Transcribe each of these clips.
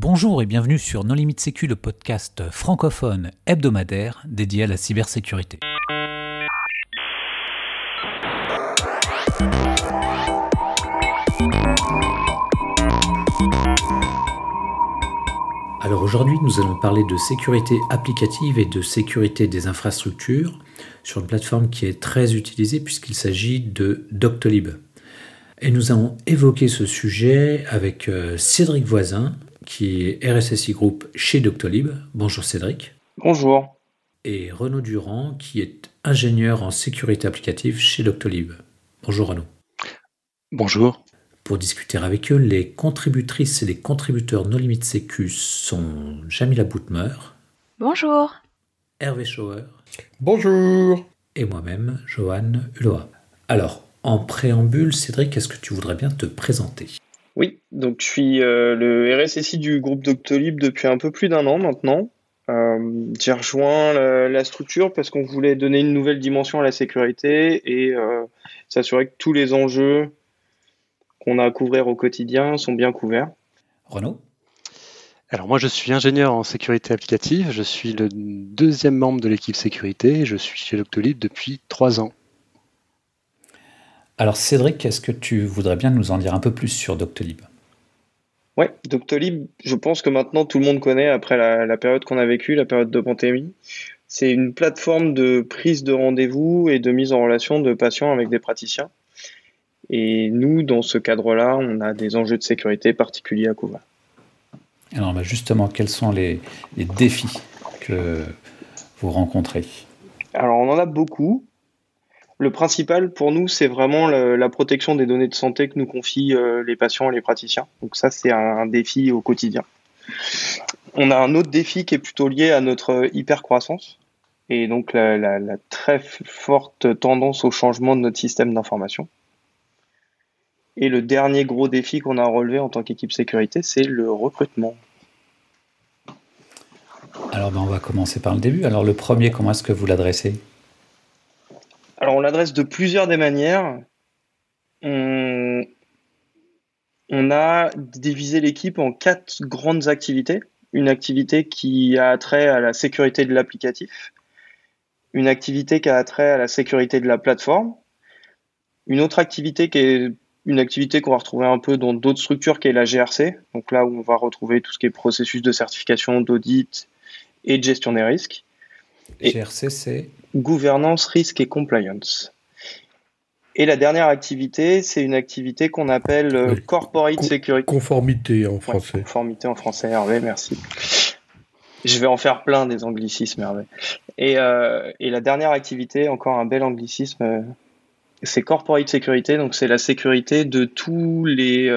Bonjour et bienvenue sur No Limit Secu, le podcast francophone hebdomadaire dédié à la cybersécurité. Alors aujourd'hui, nous allons parler de sécurité applicative et de sécurité des infrastructures sur une plateforme qui est très utilisée puisqu'il s'agit de Doctolib. Et nous allons évoquer ce sujet avec Cédric Voisin, qui est RSSI Group chez Doctolib. Bonjour Cédric. Bonjour. Et Renaud Durand, qui est ingénieur en sécurité applicative chez Doctolib. Bonjour Renaud. Bonjour. Pour discuter avec eux, les contributrices et les contributeurs No Limit Secu sont Jamila Boutmeur. Bonjour. Hervé Schauer. Bonjour. Et moi-même, Johan Hulot. Alors, en préambule, Cédric, est-ce que tu voudrais bien te présenter ? Oui, donc je suis le RSSI du groupe Doctolib depuis un peu plus d'un an maintenant. J'ai rejoint la structure parce qu'on voulait donner une nouvelle dimension à la sécurité et s'assurer que tous les enjeux qu'on a à couvrir au quotidien sont bien couverts. Renaud ? Alors moi, je suis ingénieur en sécurité applicative. Je suis le deuxième membre de l'équipe sécurité. Je suis chez Doctolib depuis 3 ans. Alors Cédric, est-ce que tu voudrais bien nous en dire un peu plus sur Doctolib ? Oui, Doctolib, je pense que maintenant tout le monde connaît après la période qu'on a vécue, la période de pandémie. C'est une plateforme de prise de rendez-vous et de mise en relation de patients avec des praticiens. Et nous, dans ce cadre-là, on a des enjeux de sécurité particuliers à couvrir. Alors bah justement, quels sont les défis que vous rencontrez ? Alors on en a beaucoup. Le principal pour nous, c'est vraiment la protection des données de santé que nous confient les patients et les praticiens. Donc ça, c'est un défi au quotidien. On a un autre défi qui est plutôt lié à notre hypercroissance et donc la très forte tendance au changement de notre système d'information. Et le dernier gros défi qu'on a relevé en tant qu'équipe sécurité, c'est le recrutement. Alors on va commencer par le début. Alors le premier, comment est-ce que vous l'adressez ? Alors, on l'adresse de plusieurs des manières. On a divisé l'équipe en 4 grandes activités. Une activité qui a trait à la sécurité de l'applicatif, une activité qui a trait à la sécurité de la plateforme, une autre activité qui est une activité qu'on va retrouver un peu dans d'autres structures qui est la GRC, donc là où on va retrouver tout ce qui est processus de certification, d'audit et de gestion des risques. Et GRC, c'est gouvernance, risque et compliance. Et la dernière activité, c'est une activité qu'on appelle corporate security. Conformité en français. Ouais, conformité en français, Hervé, merci. Je vais en faire plein des anglicismes, Hervé. Et la dernière activité, encore un bel anglicisme, c'est corporate security. Donc c'est la sécurité de tous les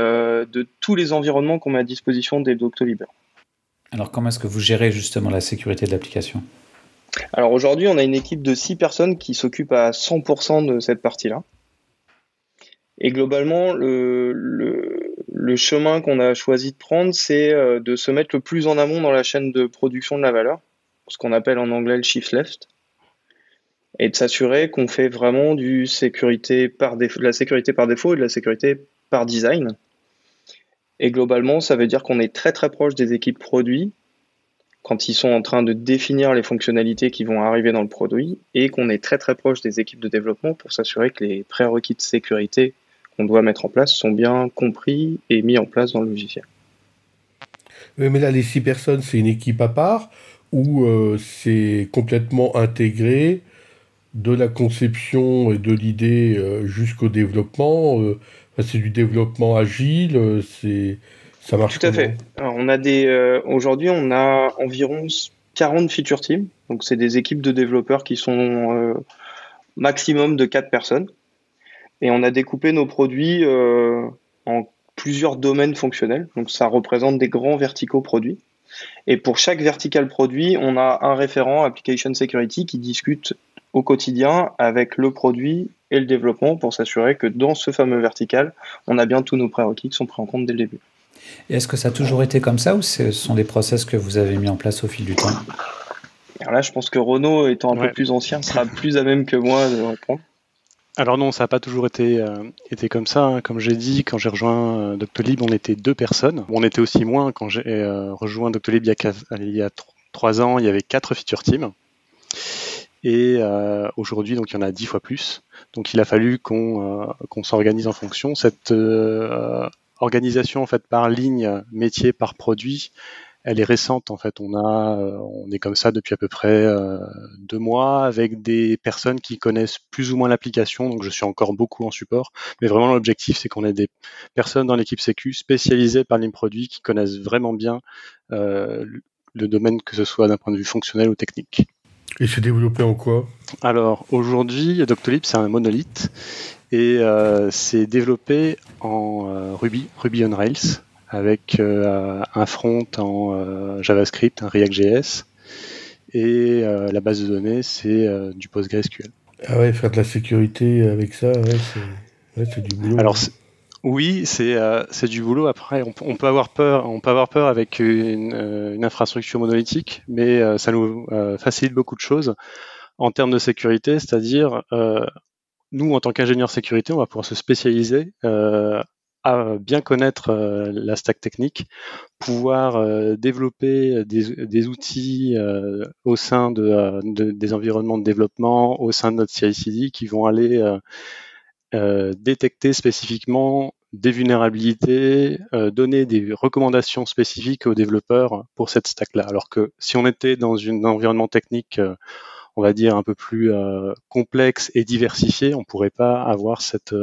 environnements qu'on met à disposition des Doctolib. Alors comment est-ce que vous gérez justement la sécurité de l'application ? Alors aujourd'hui, on a une équipe de 6 personnes qui s'occupe à 100% de cette partie-là. Et globalement, le chemin qu'on a choisi de prendre, c'est de se mettre le plus en amont dans la chaîne de production de la valeur, ce qu'on appelle en anglais le shift left, et de s'assurer qu'on fait vraiment de la sécurité par défaut et de la sécurité par design. Et globalement, ça veut dire qu'on est très très proche des équipes produits, quand ils sont en train de définir les fonctionnalités qui vont arriver dans le produit et qu'on est très très proche des équipes de développement pour s'assurer que les prérequis de sécurité qu'on doit mettre en place sont bien compris et mis en place dans le logiciel. Oui, mais là, les 6 personnes, c'est une équipe à part où c'est complètement intégré de la conception et de l'idée jusqu'au développement. C'est du développement agile, Ça marche. Tout à fait. Alors, aujourd'hui, on a environ 40 feature teams. Donc, c'est des équipes de développeurs qui sont maximum de 4 personnes. Et on a découpé nos produits en plusieurs domaines fonctionnels. Donc, ça représente des grands verticaux produits. Et pour chaque vertical produit, on a un référent Application Security qui discute au quotidien avec le produit et le développement pour s'assurer que dans ce fameux vertical, on a bien tous nos prérequis qui sont pris en compte dès le début. Et est-ce que ça a toujours été comme ça ou ce sont des process que vous avez mis en place au fil du temps ? Alors là, je pense que Renaud, étant un peu plus ancien, sera plus à même que moi de répondre. Alors non, ça n'a pas toujours été comme ça, hein. Comme j'ai dit, quand j'ai rejoint Doctolib, on était 2 personnes. On était aussi moins. Quand j'ai rejoint Doctolib il y a 3 ans, il y avait 4 feature teams. Et aujourd'hui, donc, il y en a 10 fois plus. Donc il a fallu qu'on s'organise en fonction. Cette organisation en fait, par ligne, métier, par produit, elle est récente en fait. On est comme ça depuis à peu près 2 mois avec des personnes qui connaissent plus ou moins l'application. Donc je suis encore beaucoup en support, mais vraiment l'objectif c'est qu'on ait des personnes dans l'équipe sécu spécialisées par ligne produit qui connaissent vraiment bien le domaine, que ce soit d'un point de vue fonctionnel ou technique. Et c'est développé en quoi? Alors aujourd'hui, Doctolib c'est un monolithe et c'est développé en Ruby on Rails, avec un front en JavaScript, un React.js, et la base de données, c'est du PostgreSQL. Ah ouais, faire de la sécurité avec ça, c'est du boulot. Alors, c'est du boulot. Après, on peut avoir peur avec une infrastructure monolithique, mais ça nous facilite beaucoup de choses en termes de sécurité, c'est-à-dire, nous, en tant qu'ingénieurs sécurité, on va pouvoir se spécialiser à bien connaître la stack technique, pouvoir développer des outils au sein des environnements de développement, au sein de notre CI/CD, qui vont aller détecter spécifiquement des vulnérabilités, donner des recommandations spécifiques aux développeurs pour cette stack-là. Alors que si on était dans un environnement technique, on va dire un peu plus complexe et diversifié, on pourrait pas avoir cette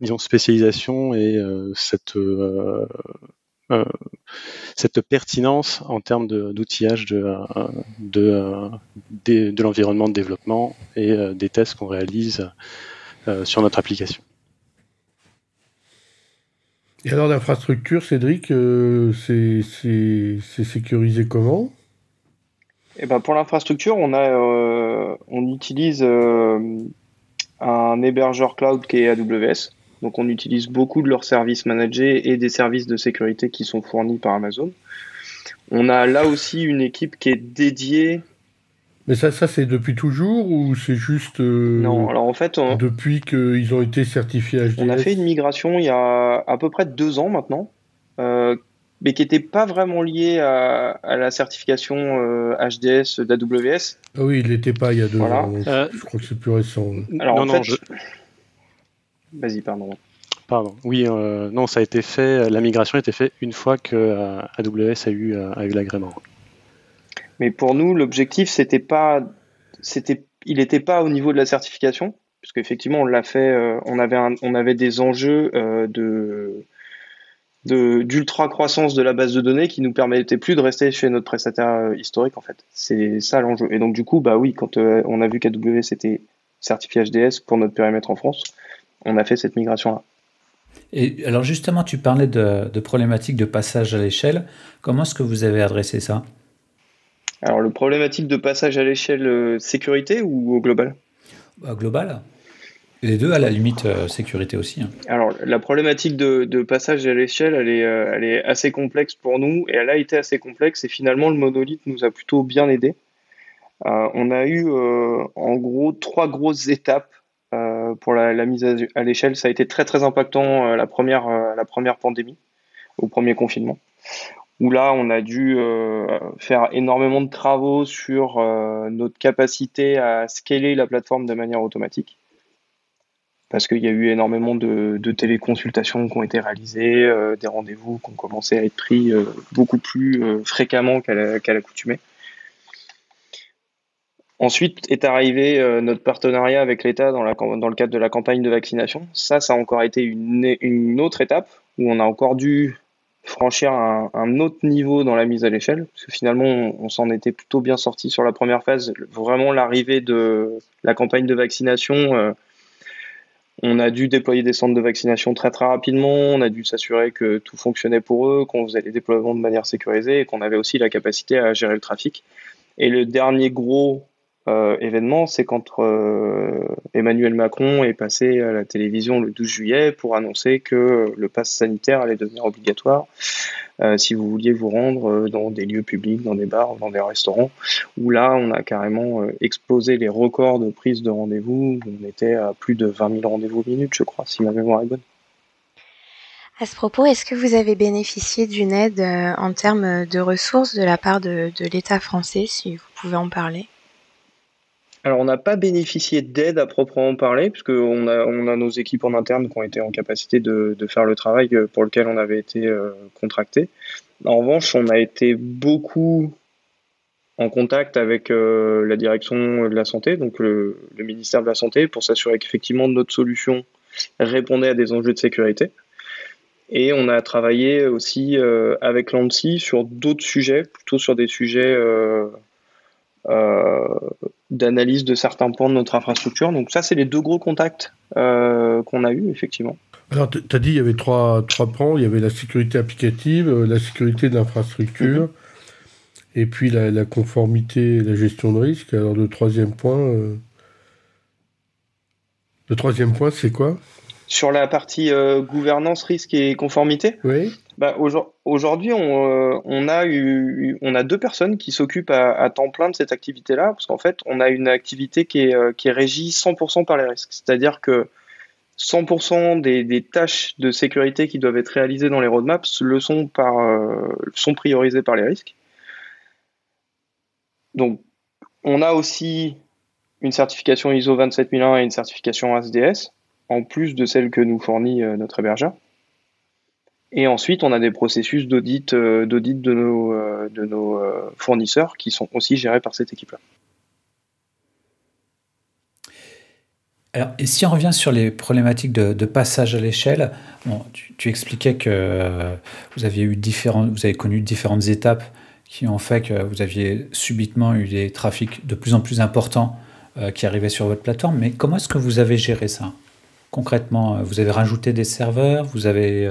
disons spécialisation et cette pertinence en termes d'outillage de l'environnement de développement et des tests qu'on réalise sur notre application. Et alors l'infrastructure, Cédric, c'est sécurisé comment ? Eh ben pour l'infrastructure, on utilise un hébergeur cloud qui est AWS. Donc on utilise beaucoup de leurs services managés et des services de sécurité qui sont fournis par Amazon. On a là aussi une équipe qui est dédiée. Mais ça c'est depuis toujours ou c'est juste Non, alors en fait depuis qu'ils ont été certifiés HDS. On a fait une migration il y a à peu près 2 ans maintenant. Mais qui n'était pas vraiment lié à la certification HDS d'AWS. Ah oui, il ne l'était pas il y a 2 ans. Je crois que c'est plus récent. Alors Vas-y, pardon. Oui, non, ça a été fait. La migration a été faite une fois que AWS a eu l'agrément. Mais pour nous, l'objectif, il n'était pas au niveau de la certification, parce qu'effectivement, on l'a fait. On avait des enjeux d'ultra croissance de la base de données qui nous permettait plus de rester chez notre prestataire historique en fait. C'est ça l'enjeu. Et donc du coup, bah oui, quand on a vu qu'AWS était certifié HDS pour notre périmètre en France, on a fait cette migration là. Et alors justement, tu parlais de problématiques de passage à l'échelle. Comment est-ce que vous avez adressé ça? Alors le problématique de passage à l'échelle sécurité ou au global? Global. Les deux, à la limite, sécurité aussi. Alors, la problématique de passage à l'échelle, elle est assez complexe pour nous, et elle a été assez complexe, et finalement, le monolithe nous a plutôt bien aidés. On a eu, en gros, 3 grosses étapes pour la mise à l'échelle. Ça a été très, très impactant, la première pandémie, au premier confinement, où là, on a dû faire énormément de travaux sur notre capacité à scaler la plateforme de manière automatique. Parce qu'il y a eu énormément de téléconsultations qui ont été réalisées, des rendez-vous qui ont commencé à être pris beaucoup plus fréquemment qu'à l'accoutumée. Ensuite est arrivé notre partenariat avec l'État dans le cadre de la campagne de vaccination. Ça a encore été une autre étape où on a encore dû franchir un autre niveau dans la mise à l'échelle. Parce que finalement, on s'en était plutôt bien sorti sur la première phase. Vraiment, l'arrivée de la campagne de vaccination... on a dû déployer des centres de vaccination très très rapidement, on a dû s'assurer que tout fonctionnait pour eux, qu'on faisait les déploiements de manière sécurisée et qu'on avait aussi la capacité à gérer le trafic. Et le dernier gros événement, c'est quand Emmanuel Macron est passé à la télévision le 12 juillet pour annoncer que le pass sanitaire allait devenir obligatoire si vous vouliez vous rendre dans des lieux publics, dans des bars, dans des restaurants, où là on a carrément explosé les records de prise de rendez-vous. On était à plus de 20 000 rendez-vous minutes, je crois, si ma mémoire est bonne. À ce propos, est-ce que vous avez bénéficié d'une aide en termes de ressources de la part de l'État français, si vous pouvez en parler? Alors, on n'a pas bénéficié d'aide à proprement parler, puisqu'on a, nos équipes en interne qui ont été en capacité de faire le travail pour lequel on avait été contracté. En revanche, on a été beaucoup en contact avec la direction de la santé, donc le ministère de la Santé, pour s'assurer qu'effectivement notre solution répondait à des enjeux de sécurité. Et on a travaillé aussi avec l'ANSSI sur d'autres sujets, plutôt sur des sujets d'analyse de certains pans de notre infrastructure. Donc ça, c'est les deux gros contacts qu'on a eus, effectivement. Alors, tu as dit il y avait trois pans. Il y avait la sécurité applicative, la sécurité de l'infrastructure, et puis la conformité et la gestion de risque. Alors, le troisième point, c'est quoi? Sur la partie gouvernance, risque et conformité, oui. Bah, aujourd'hui, on a deux personnes qui s'occupent à temps plein de cette activité-là, parce qu'en fait, on a une activité qui est régie 100% par les risques. C'est-à-dire que 100% des tâches de sécurité qui doivent être réalisées dans les roadmaps sont priorisées par les risques. Donc, on a aussi une certification ISO 27001 et une certification ASDS, en plus de celle que nous fournit notre hébergeur. Et ensuite, on a des processus d'audit de nos fournisseurs qui sont aussi gérés par cette équipe-là. Alors, et si on revient sur les problématiques de passage à l'échelle, bon, tu expliquais que vous avez connu différentes étapes qui ont fait que vous aviez subitement eu des trafics de plus en plus importants qui arrivaient sur votre plateforme. Mais comment est-ce que vous avez géré ça ? Concrètement, vous avez rajouté des serveurs, vous avez...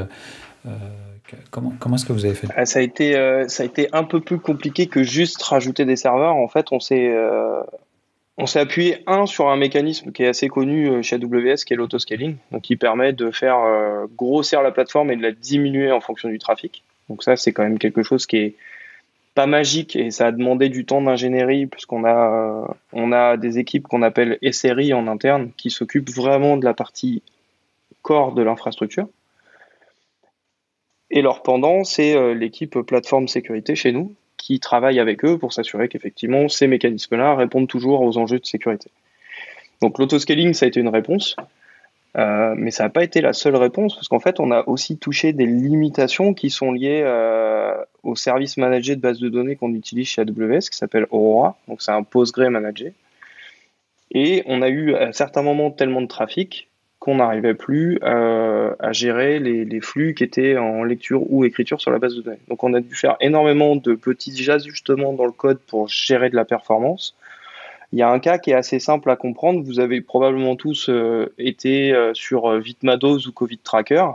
Comment est-ce que vous avez fait ? Ça a été un peu plus compliqué que juste rajouter des serveurs. En fait, on s'est appuyé sur un mécanisme qui est assez connu chez AWS, qui est l'autoscaling, donc qui permet de faire grossir la plateforme et de la diminuer en fonction du trafic. Donc ça, c'est quand même quelque chose qui est pas magique, et ça a demandé du temps d'ingénierie, puisqu'on a des équipes qu'on appelle SRI en interne qui s'occupent vraiment de la partie core de l'infrastructure, et leur pendant, c'est l'équipe plateforme sécurité chez nous qui travaille avec eux pour s'assurer qu'effectivement ces mécanismes-là répondent toujours aux enjeux de sécurité. Donc l'autoscaling, ça a été une réponse, mais ça n'a pas été la seule réponse, parce qu'en fait, on a aussi touché des limitations qui sont liées au service managé de base de données qu'on utilise chez AWS, qui s'appelle Aurora, donc c'est un PostgreSQL managé. Et on a eu à certains moments tellement de trafic qu'on n'arrivait plus à gérer les flux qui étaient en lecture ou écriture sur la base de données. Donc on a dû faire énormément de petits ajustements dans le code pour gérer de la performance. Il y a un cas qui est assez simple à comprendre. Vous avez probablement tous été sur Vitmadose ou Covid Tracker,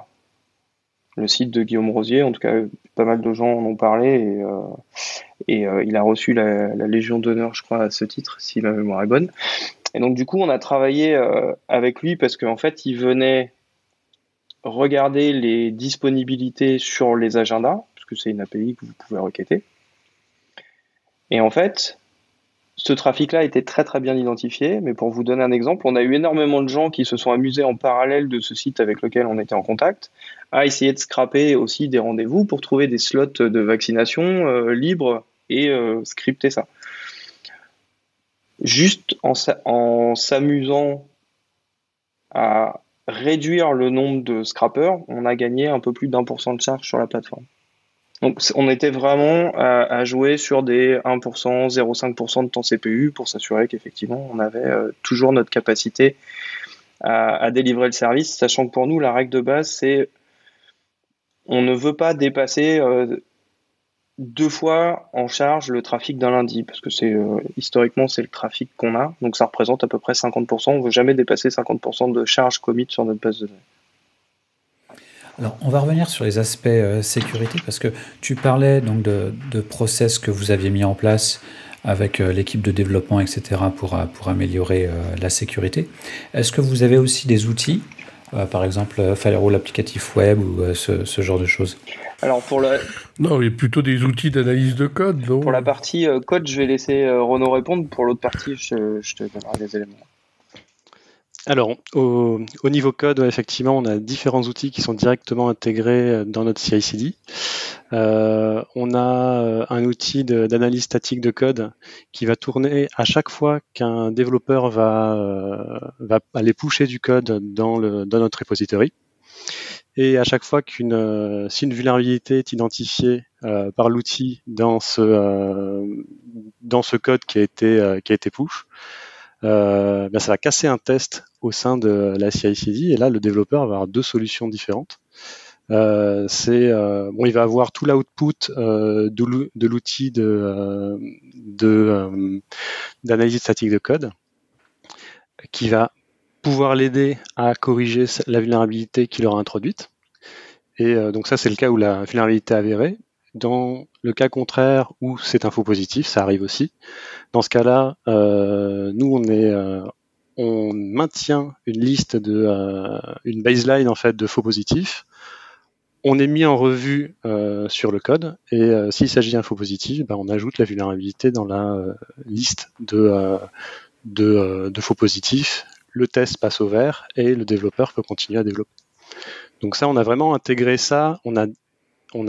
le site de Guillaume Rosier. En tout cas, pas mal de gens en ont parlé. Et il a reçu la Légion d'honneur, je crois, à ce titre, si ma mémoire est bonne. Et donc, du coup, on a travaillé avec lui parce qu'en fait, il venait regarder les disponibilités sur les agendas, parce que c'est une API que vous pouvez requêter. Et en fait... ce trafic-là était très très bien identifié, mais pour vous donner un exemple, on a eu énormément de gens qui se sont amusés en parallèle de ce site avec lequel on était en contact, à essayer de scraper aussi des rendez-vous pour trouver des slots de vaccination libres et scripter ça. Juste en s'amusant à réduire le nombre de scrappers, on a gagné un peu plus d'1% de charge sur la plateforme. Donc, on était vraiment à jouer sur des 1%, 0,5% de temps CPU pour s'assurer qu'effectivement, on avait toujours notre capacité à délivrer le service, sachant que pour nous, la règle de base, c'est on ne veut pas dépasser 2 fois en charge le trafic d'un lundi, parce que historiquement, c'est le trafic qu'on a, donc ça représente à peu près 50%. On ne veut jamais dépasser 50% de charge commit sur notre base de données. Alors, on va revenir sur les aspects sécurité, parce que tu parlais donc de process que vous aviez mis en place avec l'équipe de développement, etc., pour améliorer la sécurité. Est-ce que vous avez aussi des outils, par exemple Firewall applicatif web ou ce genre de choses? Alors pour la... Non, il y a plutôt des outils d'analyse de code. Donc... Pour la partie code, je vais laisser Renaud répondre. Pour l'autre partie, je te donnerai des éléments. Alors, au niveau code, effectivement, on a différents outils qui sont directement intégrés dans notre CI/CD. On a un outil d'analyse statique de code qui va tourner à chaque fois qu'un développeur va aller pusher du code dans notre repository. Et à chaque fois si une vulnérabilité est identifiée par l'outil dans ce code qui a été push, ça va casser un test au sein de la CI/CD, et là le développeur va avoir deux solutions différentes. Il va avoir tout l'output de l'outil d'analyse statique de code qui va pouvoir l'aider à corriger la vulnérabilité qu'il aura introduite. Et donc ça, c'est le cas où la vulnérabilité est avérée. Dans le cas contraire où c'est un faux positif, ça arrive aussi. Dans ce cas-là, nous on maintient une liste une baseline en fait de faux positifs. On est mis en revue sur le code et s'il s'agit d'un faux positif, on ajoute la vulnérabilité dans la liste de faux positifs. Le test passe au vert et le développeur peut continuer à développer. Donc ça, on a vraiment intégré ça. On a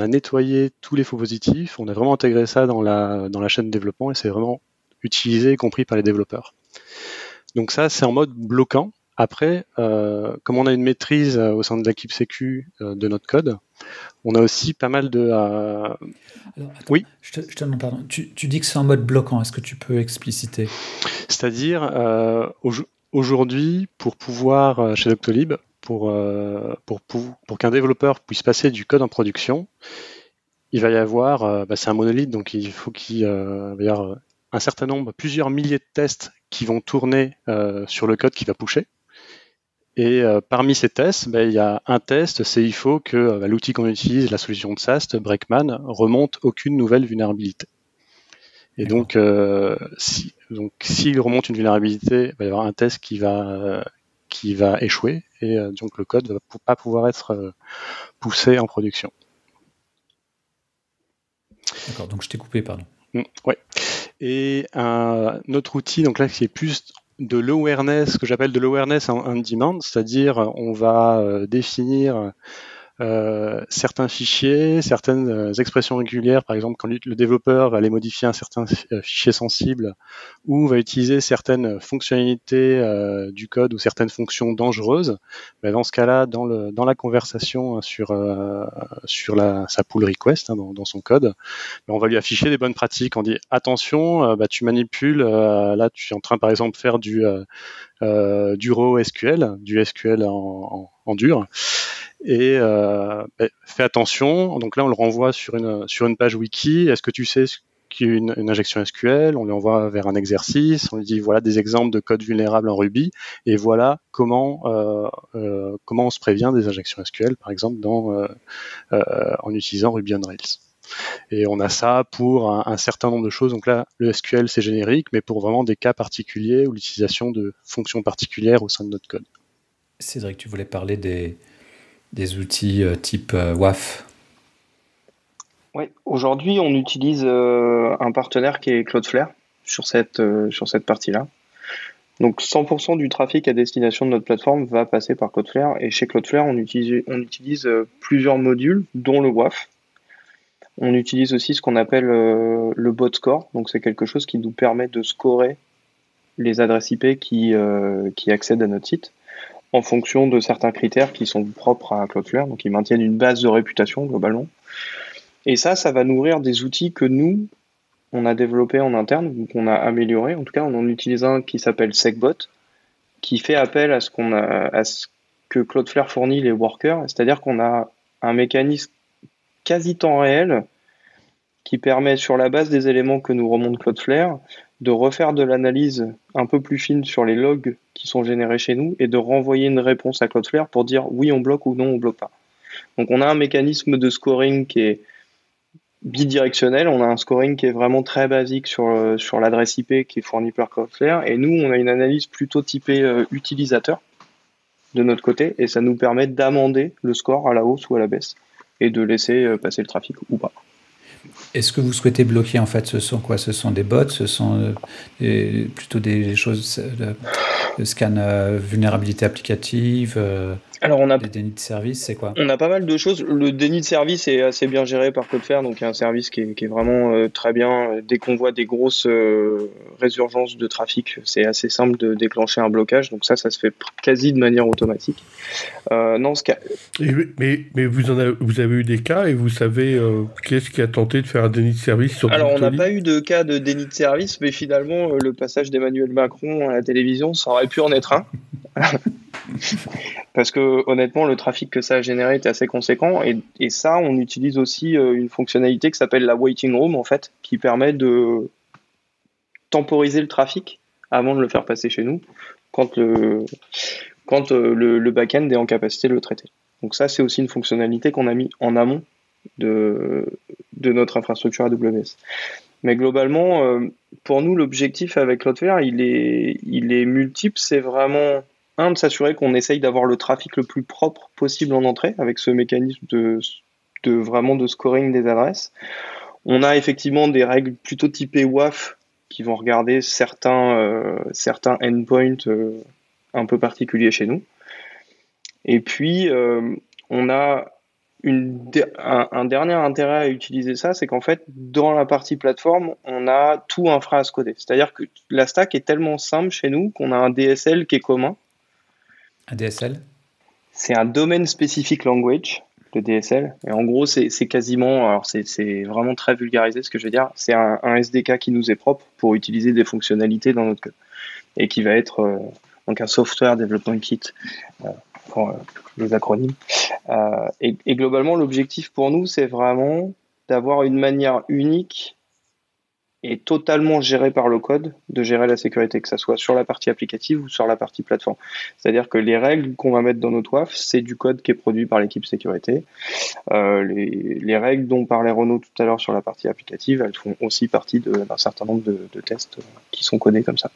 nettoyé tous les faux positifs, on a vraiment intégré ça dans la chaîne de développement et c'est vraiment utilisé et compris par les développeurs. Donc ça, c'est en mode bloquant. Après, comme on a une maîtrise au sein de l'équipe Sécu de notre code, on a aussi pas mal de... Alors, attends, oui. Je te demande pardon. Tu dis que c'est en mode bloquant. Est-ce que tu peux expliciter? C'est-à-dire, aujourd'hui, pour pouvoir, chez Doctolib, pour qu'un développeur puisse passer du code en production, il va y avoir, c'est un monolithe, donc il faut qu'il va y avoir un certain nombre, plusieurs milliers de tests qui vont tourner sur le code qui va pusher. Et parmi ces tests, il y a un test, il faut que l'outil qu'on utilise, la solution de SAST, Brakeman, remonte aucune nouvelle vulnérabilité. Et donc, s'il remonte une vulnérabilité, il va y avoir un test qui va échouer et donc le code ne va pas pouvoir être poussé en production. D'accord, donc je t'ai coupé, pardon. Oui. Et notre outil, donc là, qui est plus de l'awareness, ce que j'appelle de l'awareness on demand, c'est-à-dire on va définir certains fichiers, certaines expressions régulières, par exemple quand le développeur va aller modifier un certain fichier sensible ou va utiliser certaines fonctionnalités du code ou certaines fonctions dangereuses, dans ce cas-là, dans la conversation sur sa pull request, dans son code, on va lui afficher des bonnes pratiques. On dit attention, tu manipules, là tu es en train par exemple de faire du raw SQL, du SQL en dur. Et fais attention. Donc là, on le renvoie sur une page wiki. Est-ce que tu sais ce qu'est une injection SQL? On lui envoie vers un exercice. On lui dit voilà des exemples de code vulnérable en Ruby et voilà comment on se prévient des injections SQL, par exemple en utilisant Ruby on Rails. Et on a ça pour un certain nombre de choses. Donc là, le SQL c'est générique, mais pour vraiment des cas particuliers ou l'utilisation de fonctions particulières au sein de notre code. Cédric, tu voulais parler des outils type WAF? Oui, aujourd'hui, on utilise un partenaire qui est Cloudflare sur cette partie-là. Donc, 100% du trafic à destination de notre plateforme va passer par Cloudflare. Et chez Cloudflare, on utilise plusieurs modules, dont le WAF. On utilise aussi ce qu'on appelle le bot score. Donc, c'est quelque chose qui nous permet de scorer les adresses IP qui accèdent à notre site, en fonction de certains critères qui sont propres à Cloudflare, donc ils maintiennent une base de réputation globalement. Et ça va nourrir des outils que nous, on a développés en interne, ou qu'on a améliorés. En tout cas, on en utilise un qui s'appelle SecBot, qui fait appel à ce que Cloudflare fournit, les workers, c'est-à-dire qu'on a un mécanisme quasi temps réel qui permet, sur la base des éléments que nous remonte Cloudflare, de refaire de l'analyse un peu plus fine sur les logs qui sont générés chez nous et de renvoyer une réponse à Cloudflare pour dire oui, on bloque ou non, on bloque pas. Donc on a un mécanisme de scoring qui est bidirectionnel, on a un scoring qui est vraiment très basique sur l'adresse IP qui est fournie par Cloudflare, et nous on a une analyse plutôt typée utilisateur de notre côté, et ça nous permet d'amender le score à la hausse ou à la baisse et de laisser passer le trafic ou pas. Est-ce que vous souhaitez bloquer, en fait, ce sont quoi? Ce sont des bots, ce sont plutôt des choses de scan vulnérabilité applicative, alors on a des dénis de service, c'est quoi? On a pas mal de choses. Le déni de service est assez bien géré par Cloudflare, donc il y a un service qui est vraiment très bien. Dès qu'on voit des grosses résurgences de trafic, c'est assez simple de déclencher un blocage, donc ça se fait quasi de manière automatique. Non, ce cas... Mais vous avez eu des cas et vous savez qu'est-ce qui a tenté de faire un déni de service sur Doctolib? Alors on n'a pas eu de cas de déni de service, mais finalement le passage d'Emmanuel Macron à la télévision, ça aurait pu en être un. Parce que honnêtement le trafic que ça a généré était assez conséquent, et ça on utilise aussi une fonctionnalité qui s'appelle la waiting room, en fait, qui permet de temporiser le trafic avant de le faire passer chez nous quand le back-end est en capacité de le traiter. Donc ça c'est aussi une fonctionnalité qu'on a mis en amont de notre infrastructure AWS. Mais globalement pour nous l'objectif avec Cloudflare il est multiple, c'est vraiment un, de s'assurer qu'on essaye d'avoir le trafic le plus propre possible en entrée avec ce mécanisme de vraiment de scoring des adresses. On a effectivement des règles plutôt typées WAF qui vont regarder certains endpoints un peu particuliers chez nous. Et puis on a un dernier intérêt à utiliser ça, c'est qu'en fait dans la partie plateforme on a tout infra à se coder. C'est-à-dire que la stack est tellement simple chez nous qu'on a un DSL qui est commun. Un DSL ? C'est un domaine spécifique language, le DSL. Et en gros, c'est quasiment, alors c'est vraiment très vulgarisé ce que je veux dire, c'est un SDK qui nous est propre pour utiliser des fonctionnalités dans notre code. Et qui va être donc un software development kit, pour les acronymes. Et globalement, l'objectif pour nous, c'est vraiment d'avoir une manière unique et totalement géré par le code, de gérer la sécurité, que ça soit sur la partie applicative ou sur la partie plateforme. C'est-à-dire que les règles qu'on va mettre dans notre WAF, c'est du code qui est produit par l'équipe sécurité. Les règles dont parlait Renaud tout à l'heure sur la partie applicative, elles font aussi partie d'un certain nombre de tests qui sont codés comme ça.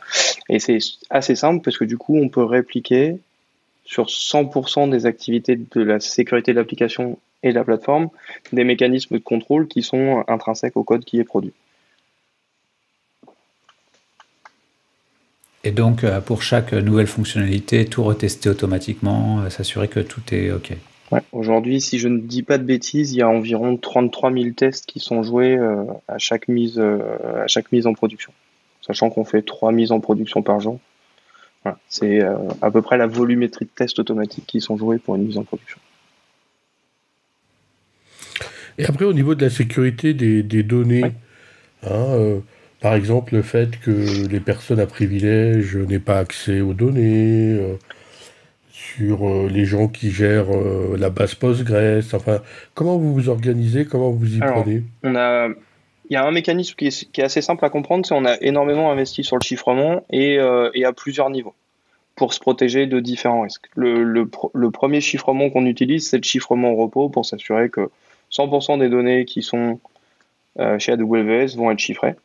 Et c'est assez simple parce que du coup, on peut répliquer sur 100% des activités de la sécurité de l'application et de la plateforme des mécanismes de contrôle qui sont intrinsèques au code qui est produit. Et donc, pour chaque nouvelle fonctionnalité, tout retester automatiquement, s'assurer que tout est OK. Ouais. Aujourd'hui, si je ne dis pas de bêtises, il y a environ 33 000 tests qui sont joués à chaque mise en production, sachant qu'on fait 3 mises en production par jour. Voilà. C'est à peu près la volumétrie de tests automatiques qui sont joués pour une mise en production. Et après, au niveau de la sécurité des données, ouais. Par exemple, le fait que les personnes à privilèges n'aient pas accès aux données, sur les gens qui gèrent la base PostgreSQL, enfin, comment vous vous organisez, comment vous y prenez ? Il y a un mécanisme qui est assez simple à comprendre, c'est qu'on a énormément investi sur le chiffrement et à plusieurs niveaux pour se protéger de différents risques. Le premier chiffrement qu'on utilise, c'est le chiffrement au repos pour s'assurer que 100% des données qui sont chez AWS vont être chiffrées.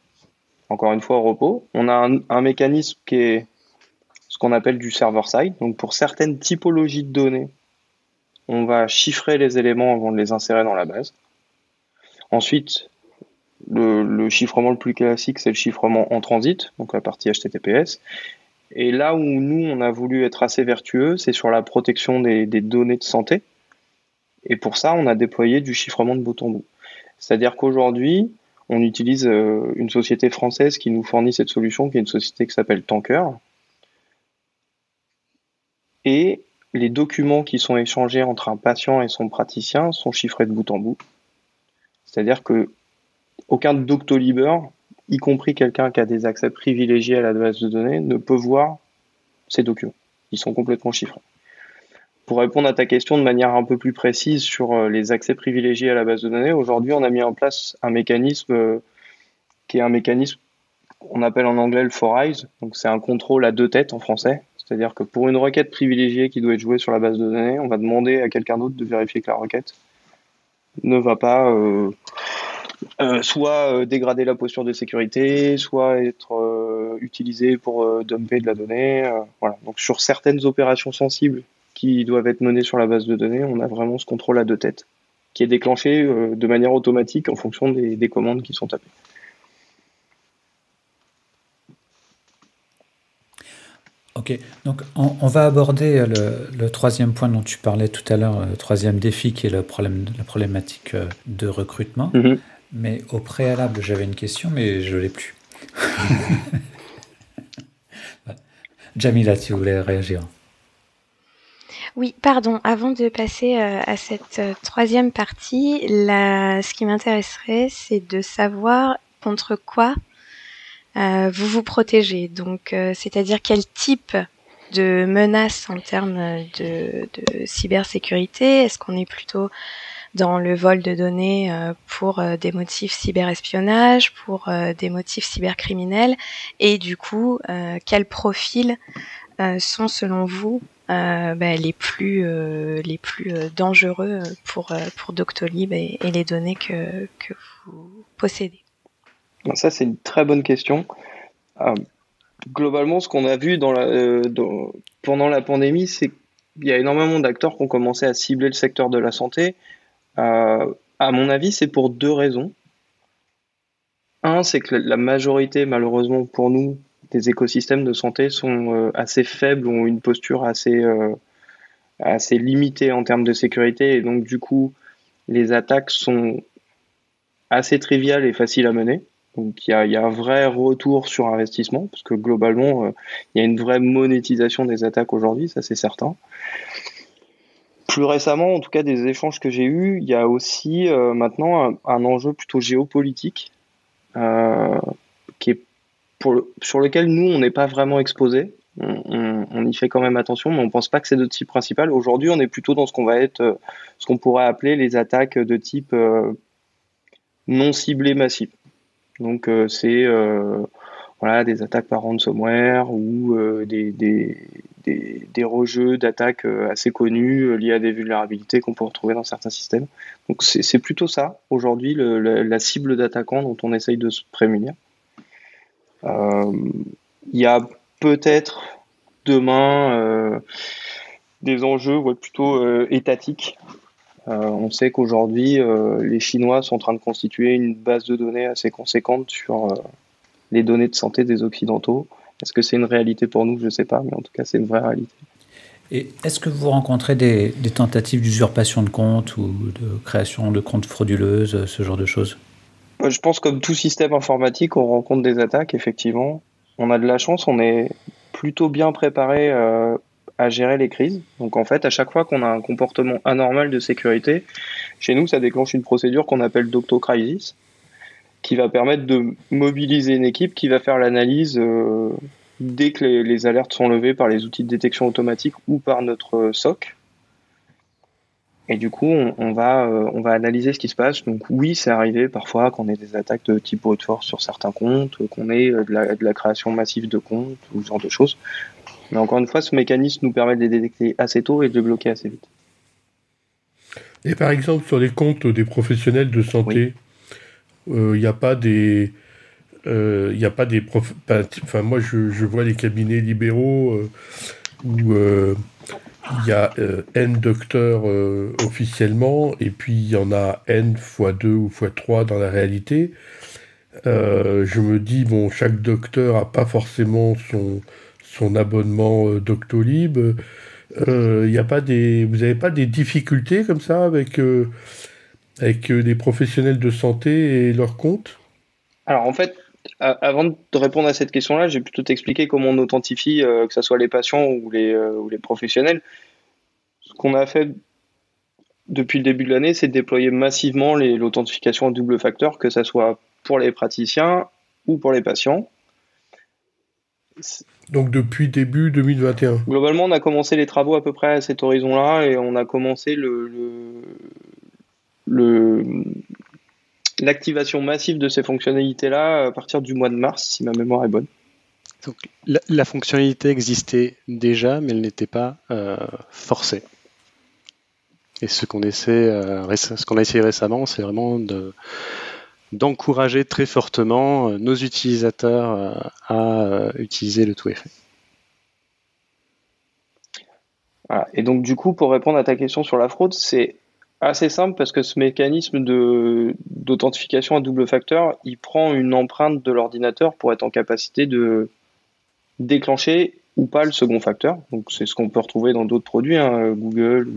Encore une fois, au repos, on a un mécanisme qui est ce qu'on appelle du server-side. Donc, pour certaines typologies de données, on va chiffrer les éléments avant de les insérer dans la base. Ensuite, le chiffrement le plus classique, c'est le chiffrement en transit, donc la partie HTTPS. Et là où nous, on a voulu être assez vertueux, c'est sur la protection des données de santé. Et pour ça, on a déployé du chiffrement de bout en bout. C'est-à-dire qu'aujourd'hui, on utilise une société française qui nous fournit cette solution, qui est une société qui s'appelle Tanker. Et les documents qui sont échangés entre un patient et son praticien sont chiffrés de bout en bout. C'est-à-dire que aucun Doctolibeur, y compris quelqu'un qui a des accès privilégiés à la base de données, ne peut voir ces documents. Ils sont complètement chiffrés. Pour répondre à ta question de manière un peu plus précise sur les accès privilégiés à la base de données, aujourd'hui, on a mis en place un mécanisme qui est un mécanisme qu'on appelle en anglais le for eyes. Donc, c'est un contrôle à deux têtes en français. C'est-à-dire que pour une requête privilégiée qui doit être jouée sur la base de données, on va demander à quelqu'un d'autre de vérifier que la requête ne va pas soit dégrader la posture de sécurité, soit être utilisé pour dumper de la donnée. Voilà. Donc sur certaines opérations sensibles qui doivent être menées sur la base de données, on a vraiment ce contrôle à deux têtes qui est déclenché de manière automatique en fonction des commandes qui sont tapées. Ok, donc on va aborder le troisième point dont tu parlais tout à l'heure, le troisième défi qui est la problématique de recrutement. Mm-hmm. Mais au préalable, j'avais une question, mais je ne l'ai plus. Jamila, tu voulais réagir. Oui, pardon. Avant de passer à cette troisième partie, ce qui m'intéresserait, c'est de savoir contre quoi vous vous protégez, donc c'est-à-dire quel type de menace en termes de cybersécurité. Est-ce qu'on est plutôt dans le vol de données pour des motifs cyberespionnage, pour des motifs cybercriminels, et du coup quels profils sont selon vous les plus dangereux pour Doctolib et les données que vous possédez? Ça, c'est une très bonne question. Globalement, ce qu'on a vu pendant la pandémie, c'est qu'il y a énormément d'acteurs qui ont commencé à cibler le secteur de la santé. À mon avis, c'est pour deux raisons. Un, c'est que la majorité, malheureusement pour nous, des écosystèmes de santé sont assez faibles, ont une posture assez limitée en termes de sécurité. Et donc, du coup, les attaques sont assez triviales et faciles à mener. Donc il y a un vrai retour sur investissement, parce que globalement, il y a une vraie monétisation des attaques aujourd'hui, ça c'est certain. Plus récemment, en tout cas des échanges que j'ai eus, il y a aussi maintenant un enjeu plutôt géopolitique, qui est sur lequel nous, on n'est pas vraiment exposés. On y fait quand même attention, mais on ne pense pas que c'est notre cible principale. Aujourd'hui, on est plutôt dans ce qu'on pourrait appeler les attaques de type non ciblées massives. Donc c'est des attaques par ransomware ou des rejeux d'attaques assez connus liés à des vulnérabilités qu'on peut retrouver dans certains systèmes. Donc c'est plutôt ça aujourd'hui la cible d'attaquant dont on essaye de se prémunir. Il y a peut-être demain des enjeux plutôt étatiques. On sait qu'aujourd'hui, les Chinois sont en train de constituer une base de données assez conséquente sur les données de santé des Occidentaux. Est-ce que c'est une réalité pour nous ? Je ne sais pas, mais en tout cas, c'est une vraie réalité. Et est-ce que vous rencontrez des tentatives d'usurpation de comptes ou de création de comptes frauduleuses, ce genre de choses ? Je pense que comme tout système informatique, on rencontre des attaques, effectivement. On a de la chance, on est plutôt bien préparé à gérer les crises. Donc en fait, à chaque fois qu'on a un comportement anormal de sécurité, chez nous, ça déclenche une procédure qu'on appelle Docto-Crisis, qui va permettre de mobiliser une équipe qui va faire l'analyse dès que les alertes sont levées par les outils de détection automatique ou par notre SOC. Et du coup, on va analyser ce qui se passe. Donc oui, c'est arrivé parfois qu'on ait des attaques de type brute force sur certains comptes, qu'on ait de la création massive de comptes, ou ce genre de choses. Mais encore une fois, ce mécanisme nous permet de les détecter assez tôt et de les bloquer assez vite. Et par exemple, sur les comptes des professionnels de santé, il n'y a pas des... moi, je vois les cabinets libéraux où il y a N docteurs officiellement, et puis il y en a N x2 ou x3 dans la réalité. Je me dis, bon, chaque docteur n'a pas forcément son abonnement Doctolib, vous n'avez pas des difficultés comme ça avec des professionnels de santé et leurs comptes ? Alors en fait, avant de répondre à cette question-là, j'ai plutôt t'expliquer comment on authentifie que ce soit les patients ou les professionnels. Ce qu'on a fait depuis le début de l'année, c'est de déployer massivement l'authentification à double facteur, que ce soit pour les praticiens ou pour les patients. Donc depuis début 2021. Globalement, on a commencé les travaux à peu près à cet horizon-là et on a commencé l'activation massive de ces fonctionnalités-là à partir du mois de mars, si ma mémoire est bonne. Donc la fonctionnalité existait déjà, mais elle n'était pas forcée. Et ce qu'on a essayé récemment, c'est vraiment d'encourager très fortement nos utilisateurs à utiliser le tout effet. Voilà. Et donc du coup, pour répondre à ta question sur la fraude, c'est assez simple parce que ce mécanisme d'authentification à double facteur, il prend une empreinte de l'ordinateur pour être en capacité de déclencher ou pas le second facteur. Donc c'est ce qu'on peut retrouver dans d'autres produits, hein, Google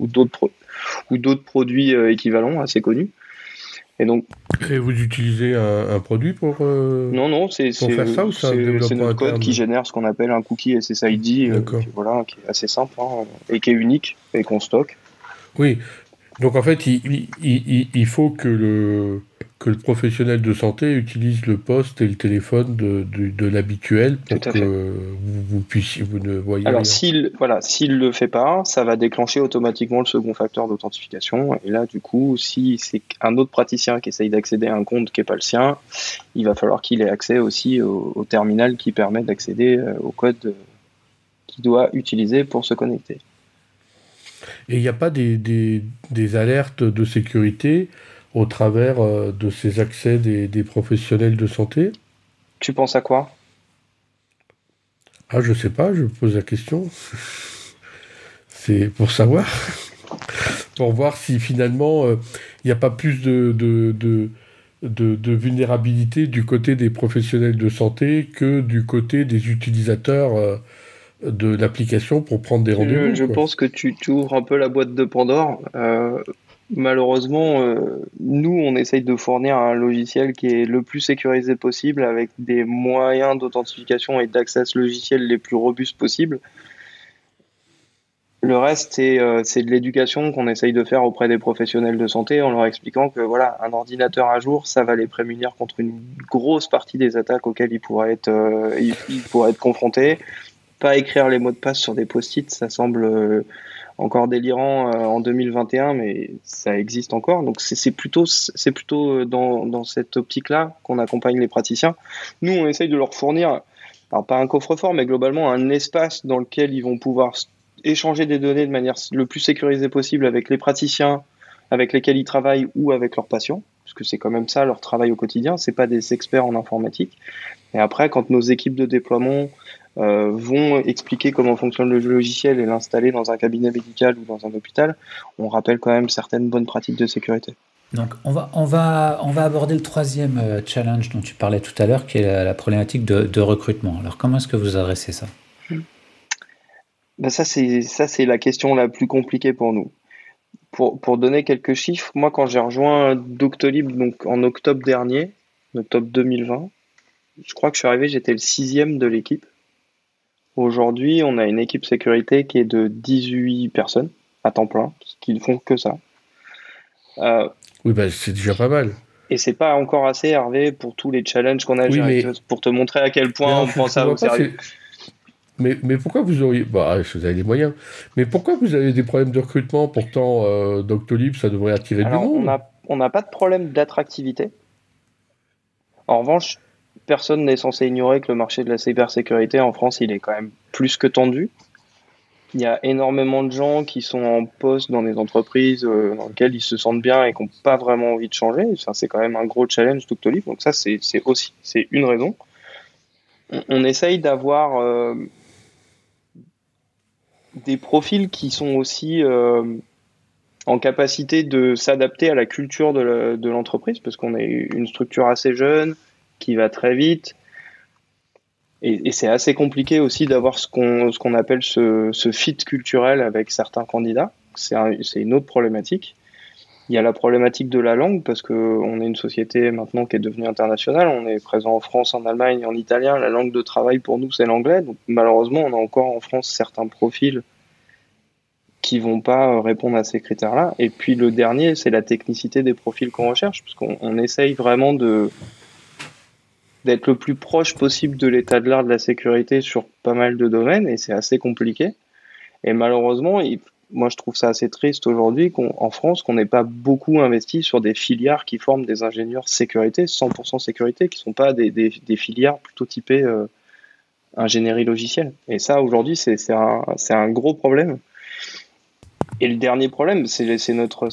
ou d'autres produits équivalents assez connus. Et donc. Et vous utilisez un produit pour. Non, c'est notre code qui génère ce qu'on appelle un cookie SSID, qui est assez simple hein, et qui est unique et qu'on stocke. Oui, donc en fait, il faut que le professionnel de santé utilise le poste et le téléphone de l'habituel pour que vous ne voyez. Alors, s'il le fait pas, ça va déclencher automatiquement le second facteur d'authentification. Et là, du coup, si c'est un autre praticien qui essaye d'accéder à un compte qui n'est pas le sien, il va falloir qu'il ait accès aussi au terminal qui permet d'accéder au code qu'il doit utiliser pour se connecter. Et il n'y a pas des alertes de sécurité au travers de ces accès des professionnels de santé ? Tu penses à quoi ? Ah, je sais pas, je pose la question. C'est pour savoir. Pour voir si finalement, il n'y a pas plus de vulnérabilité du côté des professionnels de santé que du côté des utilisateurs de l'application pour prendre des rendez-vous. Je pense que tu ouvres un peu la boîte de Pandore. Malheureusement, nous, on essaye de fournir un logiciel qui est le plus sécurisé possible avec des moyens d'authentification et d'accès à ce logiciel les plus robustes possibles. Le reste, c'est de l'éducation qu'on essaye de faire auprès des professionnels de santé en leur expliquant que voilà, un ordinateur à jour, ça va les prémunir contre une grosse partie des attaques auxquelles ils pourraient être confrontés. Pas écrire les mots de passe sur des post-it, ça semble encore délirant en 2021, mais ça existe encore. Donc c'est plutôt dans cette optique-là qu'on accompagne les praticiens. Nous, on essaye de leur fournir, alors pas un coffre-fort, mais globalement un espace dans lequel ils vont pouvoir échanger des données de manière le plus sécurisée possible avec les praticiens avec lesquels ils travaillent ou avec leurs patients, parce que c'est quand même ça leur travail au quotidien, c'est pas des experts en informatique. Et après, quand nos équipes de déploiement vont expliquer comment fonctionne le logiciel et l'installer dans un cabinet médical ou dans un hôpital, on rappelle quand même certaines bonnes pratiques de sécurité. Donc on va aborder le troisième challenge dont tu parlais tout à l'heure, qui est la problématique de recrutement. Alors comment est-ce que vous adressez ça ? Ben ça c'est la question la plus compliquée pour nous. Pour donner quelques chiffres, moi quand j'ai rejoint Doctolib donc en octobre dernier, en octobre 2020, je crois que je suis arrivé, j'étais le 6e de l'équipe. Aujourd'hui, on a une équipe sécurité qui est de 18 personnes à temps plein, qui ne font que ça. Oui, bah, c'est déjà pas mal. Et c'est pas encore assez, Hervé, pour tous les challenges qu'on a gérés, pour te montrer à quel point on prend ça au sérieux. Mais pourquoi vous auriez... Bah, vous avez les moyens. Mais pourquoi vous avez des problèmes de recrutement ? Pourtant, Doctolib, ça devrait attirer du monde. On n'a pas de problème d'attractivité. En revanche, personne n'est censé ignorer que le marché de la cybersécurité en France, il est quand même plus que tendu. Il y a énormément de gens qui sont en poste dans des entreprises dans lesquelles ils se sentent bien et qui n'ont pas vraiment envie de changer. Ça, c'est quand même un gros challenge Doctolib. Donc ça, c'est une raison. On essaye d'avoir des profils qui sont aussi en capacité de s'adapter à la culture de l'entreprise, parce qu'on est une structure assez jeune, qui va très vite, et c'est assez compliqué aussi d'avoir ce qu'on appelle ce fit culturel avec certains candidats. C'est une autre problématique. Il y a la problématique de la langue, parce qu'on est une société maintenant qui est devenue internationale, on est présent en France, en Allemagne et en italien, la langue de travail pour nous c'est l'anglais, donc malheureusement on a encore en France certains profils qui vont pas répondre à ces critères-là. Et puis le dernier, c'est la technicité des profils qu'on recherche, parce qu'on essaye vraiment d'être le plus proche possible de l'état de l'art de la sécurité sur pas mal de domaines, et c'est assez compliqué. Et malheureusement, moi je trouve ça assez triste aujourd'hui qu'en France, qu'on n'ait pas beaucoup investi sur des filières qui forment des ingénieurs sécurité, 100% sécurité, qui ne sont pas des filières plutôt typées ingénierie logicielle. Et ça, aujourd'hui, c'est un gros problème. Et le dernier problème, c'est notre...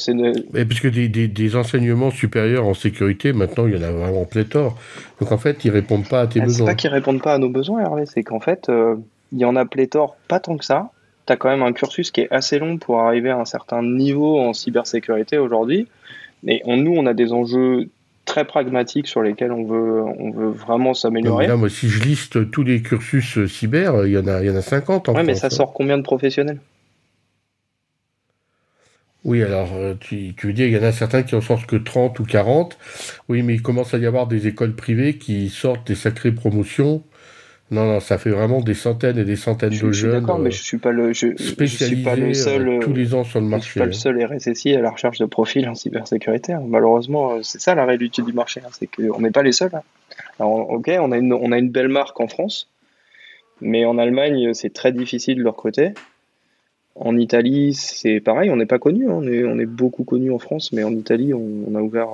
Mais parce que des enseignements supérieurs en sécurité, maintenant, il y en a vraiment pléthore. Donc, en fait, ils ne répondent pas à tes besoins. C'est pas qu'ils ne répondent pas à nos besoins, Hervé. C'est qu'en fait, il y en a pléthore pas tant que ça. Tu as quand même un cursus qui est assez long pour arriver à un certain niveau en cybersécurité aujourd'hui. Mais nous, on a des enjeux très pragmatiques sur lesquels on veut vraiment s'améliorer. Là, moi, si je liste tous les cursus cyber, il y en a 50 en France. Oui, mais ça sort combien de professionnels ? Oui, alors, tu veux dire, il y en a certains qui en sortent que 30 ou 40. Oui, mais il commence à y avoir des écoles privées qui sortent des sacrées promotions. Non, ça fait vraiment des centaines et des centaines de jeunes. Je suis d'accord, mais je ne suis pas le seul. Tous les ans sur le marché. Je ne suis pas le seul RSSI à la recherche de profils en cybersécurité. Malheureusement, c'est ça la réalité du marché. C'est qu'on n'est pas les seuls. Alors, ok, on a une belle marque en France, mais en Allemagne, c'est très difficile de le recruter. En Italie, c'est pareil, on n'est pas connu, hein. On est beaucoup connu en France, mais en Italie, on a ouvert,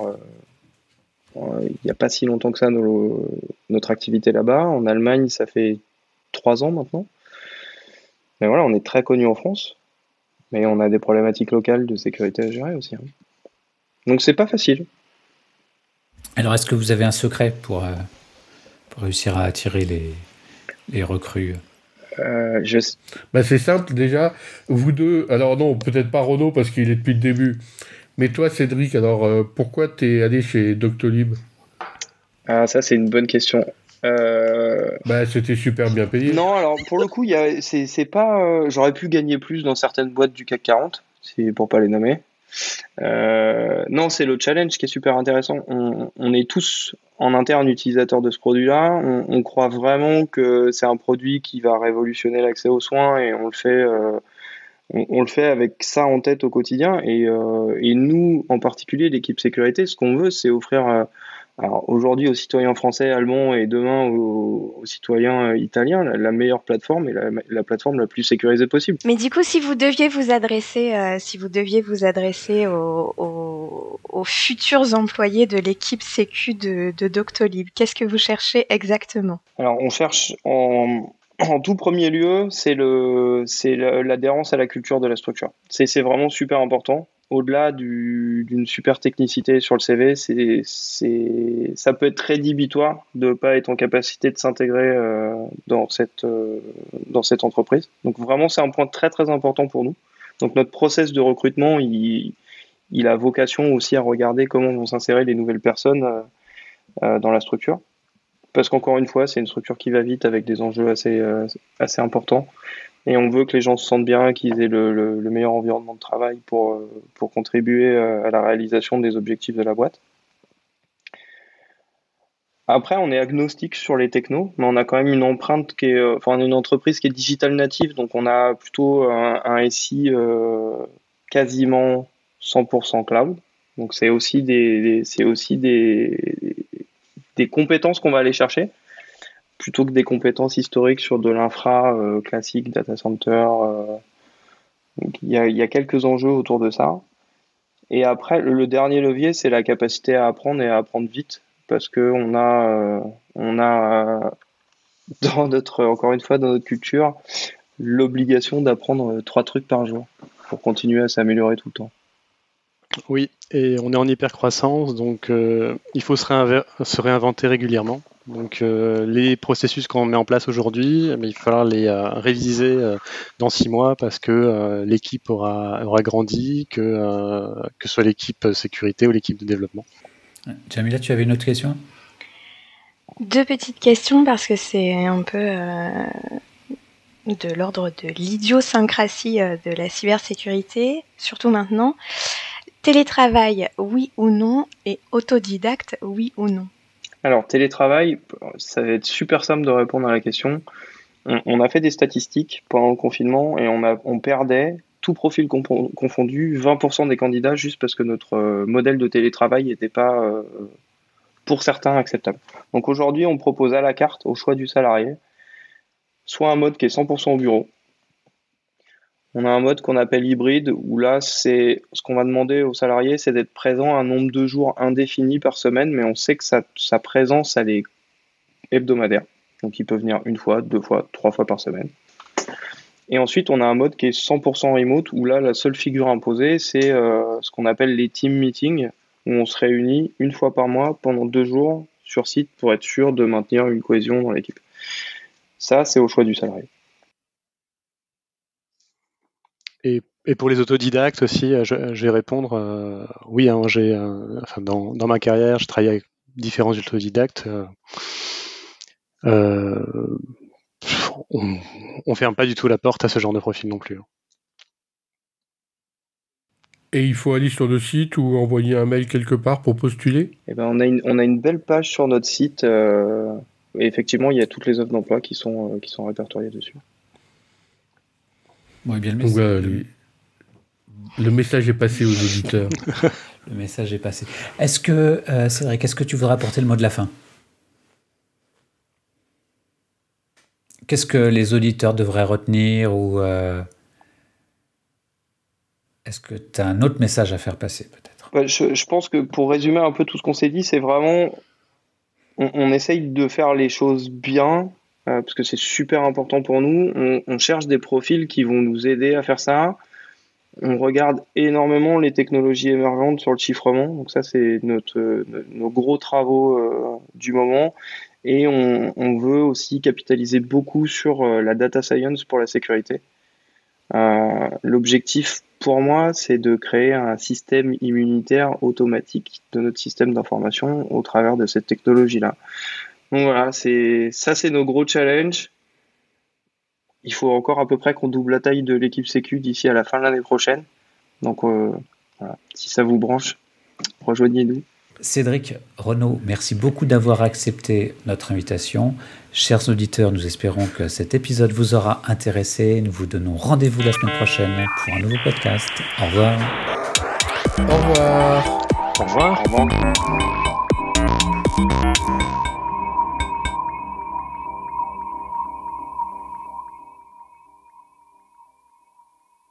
il n'y a pas si longtemps que ça, notre activité là-bas. En Allemagne, ça fait 3 ans maintenant. Mais voilà, on est très connu en France, mais on a des problématiques locales de sécurité à gérer aussi, hein. Donc, c'est pas facile. Alors, est-ce que vous avez un secret pour réussir à attirer les recrues ? C'est simple déjà, vous deux, alors non, peut-être pas Renaud parce qu'il est depuis le début, mais toi Cédric, alors pourquoi t'es allé chez Doctolib ? Ah, ça c'est une bonne question. C'était super bien payé. Non, alors pour le coup, j'aurais pu gagner plus dans certaines boîtes du CAC 40, pour pas les nommer. Non, c'est le challenge qui est super intéressant. On est tous en interne utilisateurs de ce produit-là. On croit vraiment que c'est un produit qui va révolutionner l'accès aux soins et on le fait avec ça en tête au quotidien. Et nous, en particulier, l'équipe sécurité, ce qu'on veut, c'est offrir aujourd'hui aux citoyens français, allemands et demain aux citoyens italiens la meilleure plateforme et la plateforme la plus sécurisée possible. Mais du coup, si vous deviez vous adresser, aux futurs employés de l'équipe Sécu de Doctolib, qu'est-ce que vous cherchez exactement ? Alors, on cherche en tout premier lieu, c'est l'adhérence à la culture de la structure. C'est vraiment super important. Au-delà d'une super technicité sur le CV, ça peut être rédhibitoire de ne pas être en capacité de s'intégrer dans cette entreprise. Donc vraiment, c'est un point très très important pour nous. Donc notre process de recrutement, il a vocation aussi à regarder comment vont s'insérer les nouvelles personnes dans la structure. Parce qu'encore une fois, c'est une structure qui va vite avec des enjeux assez importants. Et on veut que les gens se sentent bien, qu'ils aient le meilleur environnement de travail pour contribuer à la réalisation des objectifs de la boîte. Après, on est agnostique sur les technos, mais on a quand même une empreinte qui est... Enfin, on est une entreprise qui est digital native, donc on a plutôt un SI quasiment 100% cloud. Donc c'est aussi des compétences qu'on va aller chercher, plutôt que des compétences historiques sur de l'infra classique, data center. Donc il y a quelques enjeux autour de ça. Et après, le dernier levier, c'est la capacité à apprendre et à apprendre vite, parce qu'on a, dans notre culture, l'obligation d'apprendre 3 trucs par jour pour continuer à s'améliorer tout le temps. Oui, et on est en hypercroissance, donc il faut se réinventer régulièrement. Donc les processus qu'on met en place aujourd'hui, il va falloir les réviser dans 6 mois parce que l'équipe aura grandi, que ce soit l'équipe sécurité ou l'équipe de développement. Jamila, tu avais une autre question ? 2 petites questions parce que c'est un peu de l'ordre de l'idiosyncrasie de la cybersécurité, surtout maintenant. Télétravail, oui ou non ? Et autodidacte, oui ou non ? Alors, télétravail, ça va être super simple de répondre à la question. On a fait des statistiques pendant le confinement et on perdait, tout profil confondu, 20% des candidats juste parce que notre modèle de télétravail n'était pas, pour certains, acceptable. Donc aujourd'hui, on propose à la carte, au choix du salarié, soit un mode qui est 100% au bureau. On a un mode qu'on appelle hybride, où là, c'est ce qu'on va demander aux salariés, c'est d'être présent un nombre de jours indéfini par semaine, mais on sait que sa présence, elle est hebdomadaire. Donc, il peut venir 1 fois, 2 fois, 3 fois par semaine. Et ensuite, on a un mode qui est 100% remote, où là, la seule figure imposée, c'est ce qu'on appelle les team meetings, où on se réunit une fois par mois pendant 2 jours sur site pour être sûr de maintenir une cohésion dans l'équipe. Ça, c'est au choix du salarié. Et pour les autodidactes aussi, je vais répondre, oui, hein, dans ma carrière, je travaille avec différents autodidactes. On ferme pas du tout la porte à ce genre de profil non plus. Et il faut aller sur le site ou envoyer un mail quelque part pour postuler ? Eh ben, on a une belle page sur notre site. Et effectivement, il y a toutes les offres d'emploi qui sont répertoriées dessus. Bon, et bien, le message... Donc, le message est passé aux auditeurs. Le message est passé. Est-ce que, Cédric, tu voudrais apporter le mot de la fin ? Qu'est-ce que les auditeurs devraient retenir ou est-ce que tu as un autre message à faire passer peut-être ? Ouais, je pense que pour résumer un peu tout ce qu'on s'est dit, c'est vraiment on essaye de faire les choses bien parce que c'est super important pour nous. On cherche des profils qui vont nous aider à faire ça. On regarde énormément les technologies émergentes sur le chiffrement. Donc ça, c'est nos gros travaux du moment. Et on veut aussi capitaliser beaucoup sur la data science pour la sécurité. L'objectif pour moi, c'est de créer un système immunitaire automatique de notre système d'information au travers de cette technologie-là. Donc voilà, c'est nos gros challenges. Il faut encore à peu près qu'on double la taille de l'équipe Sécu d'ici à la fin de l'année prochaine. Donc voilà, si ça vous branche, rejoignez-nous. Cédric, Renaud, merci beaucoup d'avoir accepté notre invitation. Chers auditeurs, nous espérons que cet épisode vous aura intéressé. Nous vous donnons rendez-vous la semaine prochaine pour un nouveau podcast. Au revoir. Au revoir. Au revoir. Au revoir.